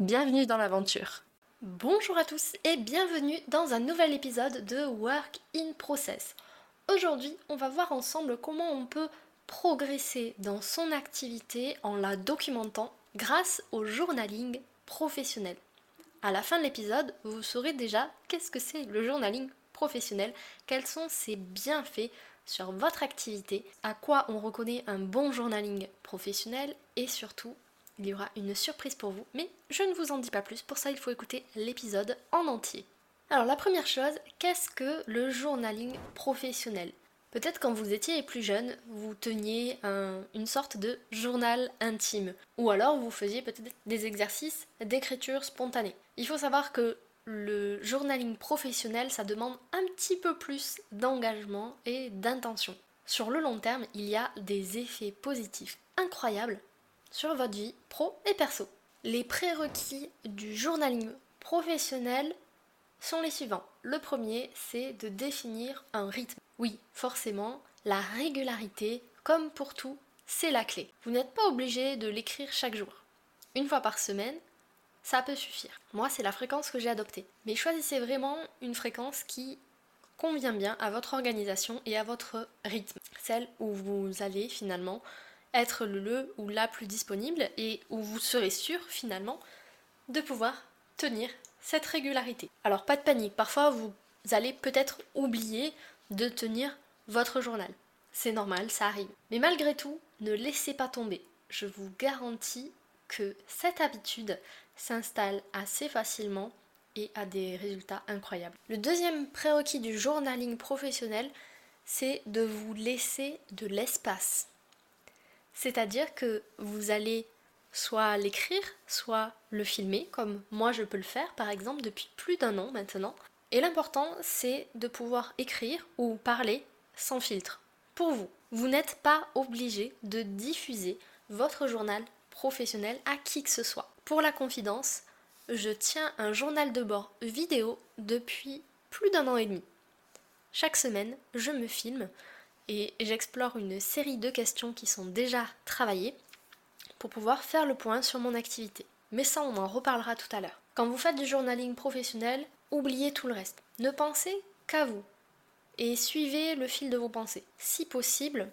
Bienvenue dans l'aventure. Bonjour à tous et bienvenue dans un nouvel épisode de Work in Process. Aujourd'hui, on va voir ensemble comment on peut progresser dans son activité en la documentant grâce au journaling professionnel. À la fin de l'épisode, vous saurez déjà qu'est-ce que c'est le journaling professionnel, quels sont ses bienfaits sur votre activité, à quoi on reconnaît un bon journaling professionnel et surtout, il y aura une surprise pour vous, mais je ne vous en dis pas plus, pour ça il faut écouter l'épisode en entier. Alors la première chose, qu'est-ce que le journaling professionnel ? Peut-être quand vous étiez plus jeune, vous teniez une sorte de journal intime, ou alors vous faisiez peut-être des exercices d'écriture spontanée. Il faut savoir que le journaling professionnel, ça demande un petit peu plus d'engagement et d'intention. Sur le long terme, il y a des effets positifs incroyables sur votre vie pro et perso. Les prérequis du journaling professionnel sont les suivants. Le premier, c'est de définir un rythme. Oui, forcément, la régularité, comme pour tout, c'est la clé. Vous n'êtes pas obligé de l'écrire chaque jour. Une fois par semaine, ça peut suffire. Moi, c'est la fréquence que j'ai adoptée. Mais choisissez vraiment une fréquence qui convient bien à votre organisation et à votre rythme. Celle où vous allez finalement être le ou la plus disponible et où vous serez sûr finalement de pouvoir tenir cette régularité. Alors pas de panique, parfois vous allez peut-être oublier de tenir votre journal. C'est normal, ça arrive. Mais malgré tout, ne laissez pas tomber. Je vous garantis que cette habitude s'installe assez facilement et a des résultats incroyables. Le deuxième prérequis du journaling professionnel, c'est de vous laisser de l'espace. C'est-à-dire que vous allez soit l'écrire, soit le filmer, comme moi je peux le faire par exemple depuis plus d'un an maintenant. Et l'important, c'est de pouvoir écrire ou parler sans filtre. Pour vous, vous n'êtes pas obligé de diffuser votre journal professionnel à qui que ce soit. Pour la confidence, je tiens un journal de bord vidéo depuis plus d'un an et demi. Chaque semaine, je me filme et j'explore une série de questions qui sont déjà travaillées pour pouvoir faire le point sur mon activité. Mais ça, on en reparlera tout à l'heure. Quand vous faites du journaling professionnel, oubliez tout le reste. Ne pensez qu'à vous et suivez le fil de vos pensées. Si possible,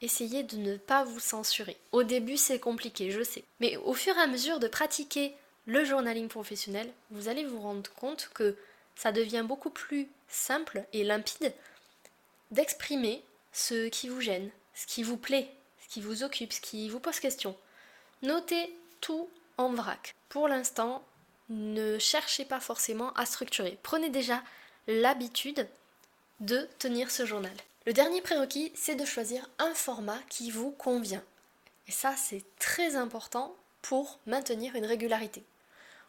essayez de ne pas vous censurer. Au début, c'est compliqué, je sais. Mais au fur et à mesure de pratiquer le journaling professionnel, vous allez vous rendre compte que ça devient beaucoup plus simple et limpide d'exprimer ce qui vous gêne, ce qui vous plaît, ce qui vous occupe, ce qui vous pose question. Notez tout en vrac. Pour l'instant, ne cherchez pas forcément à structurer. Prenez déjà l'habitude de tenir ce journal. Le dernier prérequis, c'est de choisir un format qui vous convient. Et ça, c'est très important pour maintenir une régularité.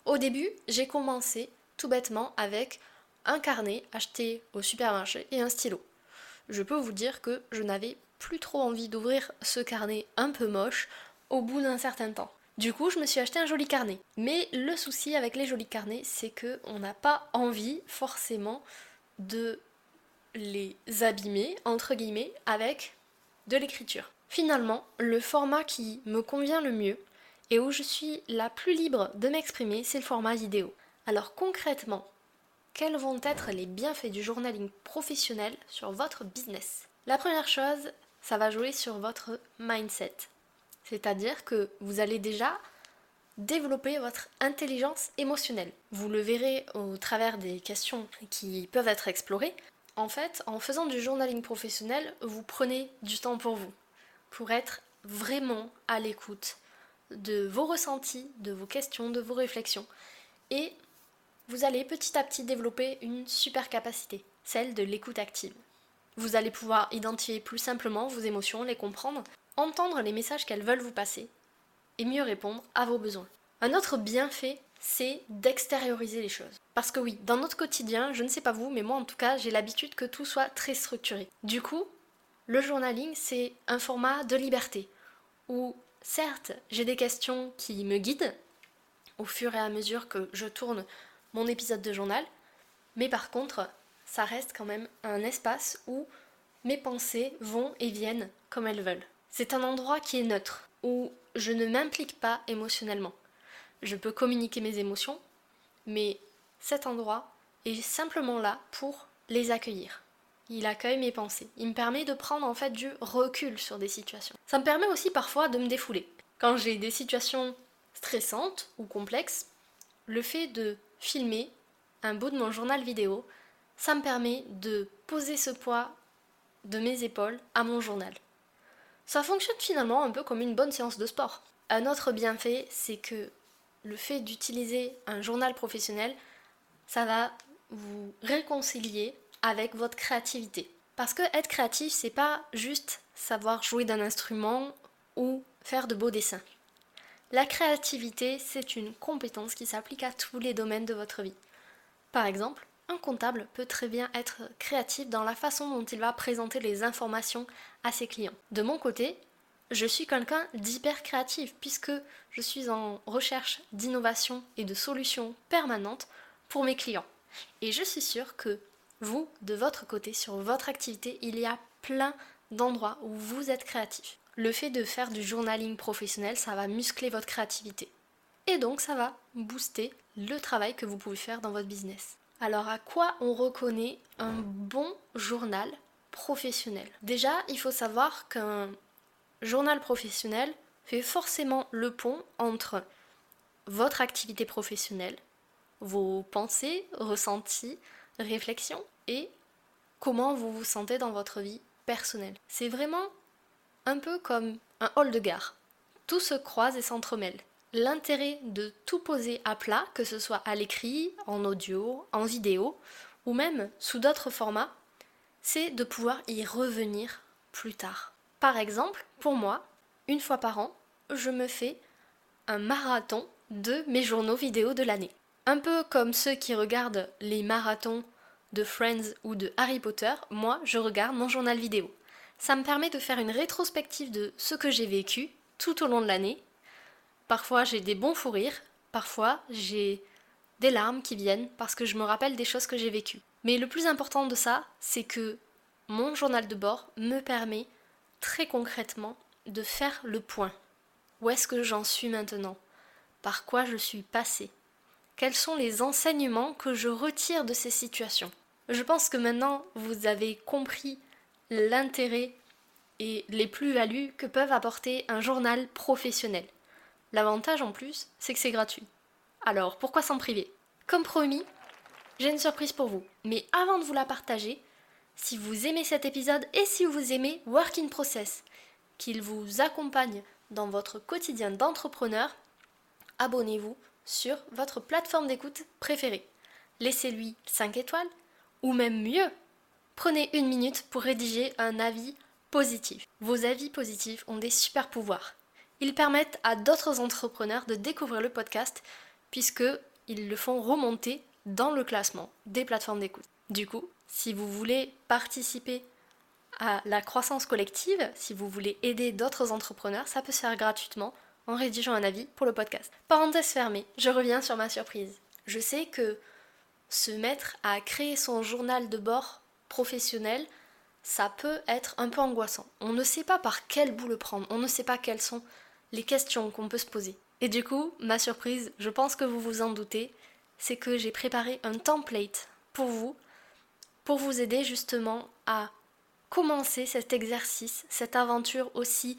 Au début, j'ai commencé tout bêtement avec un carnet acheté au supermarché et un stylo. Je peux vous dire que je n'avais plus trop envie d'ouvrir ce carnet un peu moche au bout d'un certain temps. Du coup, je me suis acheté un joli carnet. Mais le souci avec les jolis carnets, c'est qu'on n'a pas envie forcément de les abîmer, entre guillemets, avec de l'écriture. Finalement, le format qui me convient le mieux et où je suis la plus libre de m'exprimer, c'est le format vidéo. Alors concrètement, quels vont être les bienfaits du journaling professionnel sur votre business ? La première chose, ça va jouer sur votre mindset. C'est-à-dire que vous allez déjà développer votre intelligence émotionnelle. Vous le verrez au travers des questions qui peuvent être explorées. En fait, en faisant du journaling professionnel, vous prenez du temps pour vous, pour être vraiment à l'écoute de vos ressentis, de vos questions, de vos réflexions. Et vous allez petit à petit développer une super capacité, celle de l'écoute active. Vous allez pouvoir identifier plus simplement vos émotions, les comprendre, entendre les messages qu'elles veulent vous passer et mieux répondre à vos besoins. Un autre bienfait, c'est d'extérioriser les choses. Parce que oui, dans notre quotidien, je ne sais pas vous, mais moi en tout cas, j'ai l'habitude que tout soit très structuré. Du coup, le journaling, c'est un format de liberté, où certes, j'ai des questions qui me guident au fur et à mesure que je tourne mon épisode de journal, mais par contre, ça reste quand même un espace où mes pensées vont et viennent comme elles veulent. C'est un endroit qui est neutre, où je ne m'implique pas émotionnellement. Je peux communiquer mes émotions, mais cet endroit est simplement là pour les accueillir. Il accueille mes pensées. Il me permet de prendre en fait du recul sur des situations. Ça me permet aussi parfois de me défouler. Quand j'ai des situations stressantes ou complexes, le fait de filmer un bout de mon journal vidéo, ça me permet de poser ce poids de mes épaules à mon journal. Ça fonctionne finalement un peu comme une bonne séance de sport. Un autre bienfait, c'est que le fait d'utiliser un journal professionnel, ça va vous réconcilier avec votre créativité. Parce que être créatif, c'est pas juste savoir jouer d'un instrument ou faire de beaux dessins. La créativité, c'est une compétence qui s'applique à tous les domaines de votre vie. Par exemple, un comptable peut très bien être créatif dans la façon dont il va présenter les informations à ses clients. De mon côté, je suis quelqu'un d'hyper créatif puisque je suis en recherche d'innovation et de solutions permanentes pour mes clients. Et je suis sûre que vous, de votre côté, sur votre activité, il y a plein d'endroits où vous êtes créatif. Le fait de faire du journaling professionnel, ça va muscler votre créativité. Et donc ça va booster le travail que vous pouvez faire dans votre business. Alors à quoi on reconnaît un bon journal professionnel ? Déjà, il faut savoir qu'un journal professionnel fait forcément le pont entre votre activité professionnelle, vos pensées, ressentis, réflexions et comment vous vous sentez dans votre vie personnelle. C'est vraiment un peu comme un hall de gare. Tout se croise et s'entremêle. L'intérêt de tout poser à plat, que ce soit à l'écrit, en audio, en vidéo ou même sous d'autres formats, c'est de pouvoir y revenir plus tard. Par exemple, pour moi, une fois par an, je me fais un marathon de mes journaux vidéo de l'année. Un peu comme ceux qui regardent les marathons de Friends ou de Harry Potter, moi, je regarde mon journal vidéo. Ça me permet de faire une rétrospective de ce que j'ai vécu tout au long de l'année. Parfois, j'ai des bons fous rires, parfois, j'ai des larmes qui viennent parce que je me rappelle des choses que j'ai vécues. Mais le plus important de ça, c'est que mon journal de bord me permet très concrètement de faire le point. Où est-ce que j'en suis maintenant ? Par quoi je suis passée ? Quels sont les enseignements que je retire de ces situations ? Je pense que maintenant, vous avez compris l'intérêt et les plus-values que peuvent apporter un journal professionnel. L'avantage en plus, c'est que c'est gratuit. Alors, pourquoi s'en priver ? Comme promis, j'ai une surprise pour vous. Mais avant de vous la partager, si vous aimez cet épisode et si vous aimez Work in Process, qu'il vous accompagne dans votre quotidien d'entrepreneur, abonnez-vous sur votre plateforme d'écoute préférée. Laissez-lui 5 étoiles ou même mieux, prenez une minute pour rédiger un avis positif. Vos avis positifs ont des super pouvoirs. Ils permettent à d'autres entrepreneurs de découvrir le podcast puisqu'ils le font remonter dans le classement des plateformes d'écoute. Du coup, si vous voulez participer à la croissance collective, si vous voulez aider d'autres entrepreneurs, ça peut se faire gratuitement en rédigeant un avis pour le podcast. Parenthèse fermée, je reviens sur ma surprise. Je sais que se mettre à créer son journal de bord professionnel, ça peut être un peu angoissant. On ne sait pas par quel bout le prendre, on ne sait pas quelles sont les questions qu'on peut se poser. Et du coup, ma surprise, je pense que vous vous en doutez, c'est que j'ai préparé un template pour vous aider justement à commencer cet exercice, cette aventure aussi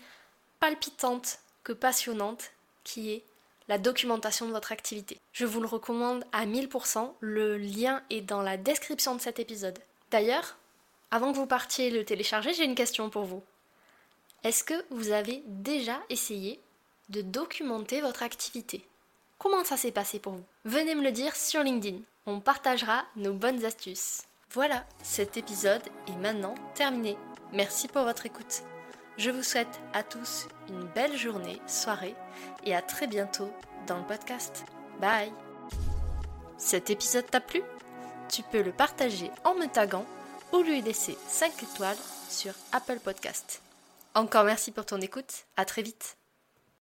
palpitante que passionnante qui est la documentation de votre activité. Je vous le recommande à 1000%, le lien est dans la description de cet épisode. D'ailleurs, avant que vous partiez le télécharger, j'ai une question pour vous. Est-ce que vous avez déjà essayé de documenter votre activité ? Comment ça s'est passé pour vous ? Venez me le dire sur LinkedIn, on partagera nos bonnes astuces. Voilà, cet épisode est maintenant terminé. Merci pour votre écoute. Je vous souhaite à tous une belle journée, soirée et à très bientôt dans le podcast. Bye! Cet épisode t'a plu? Tu peux le partager en me taguant ou lui laisser 5 étoiles sur Apple Podcast. Encore merci pour ton écoute, à très vite!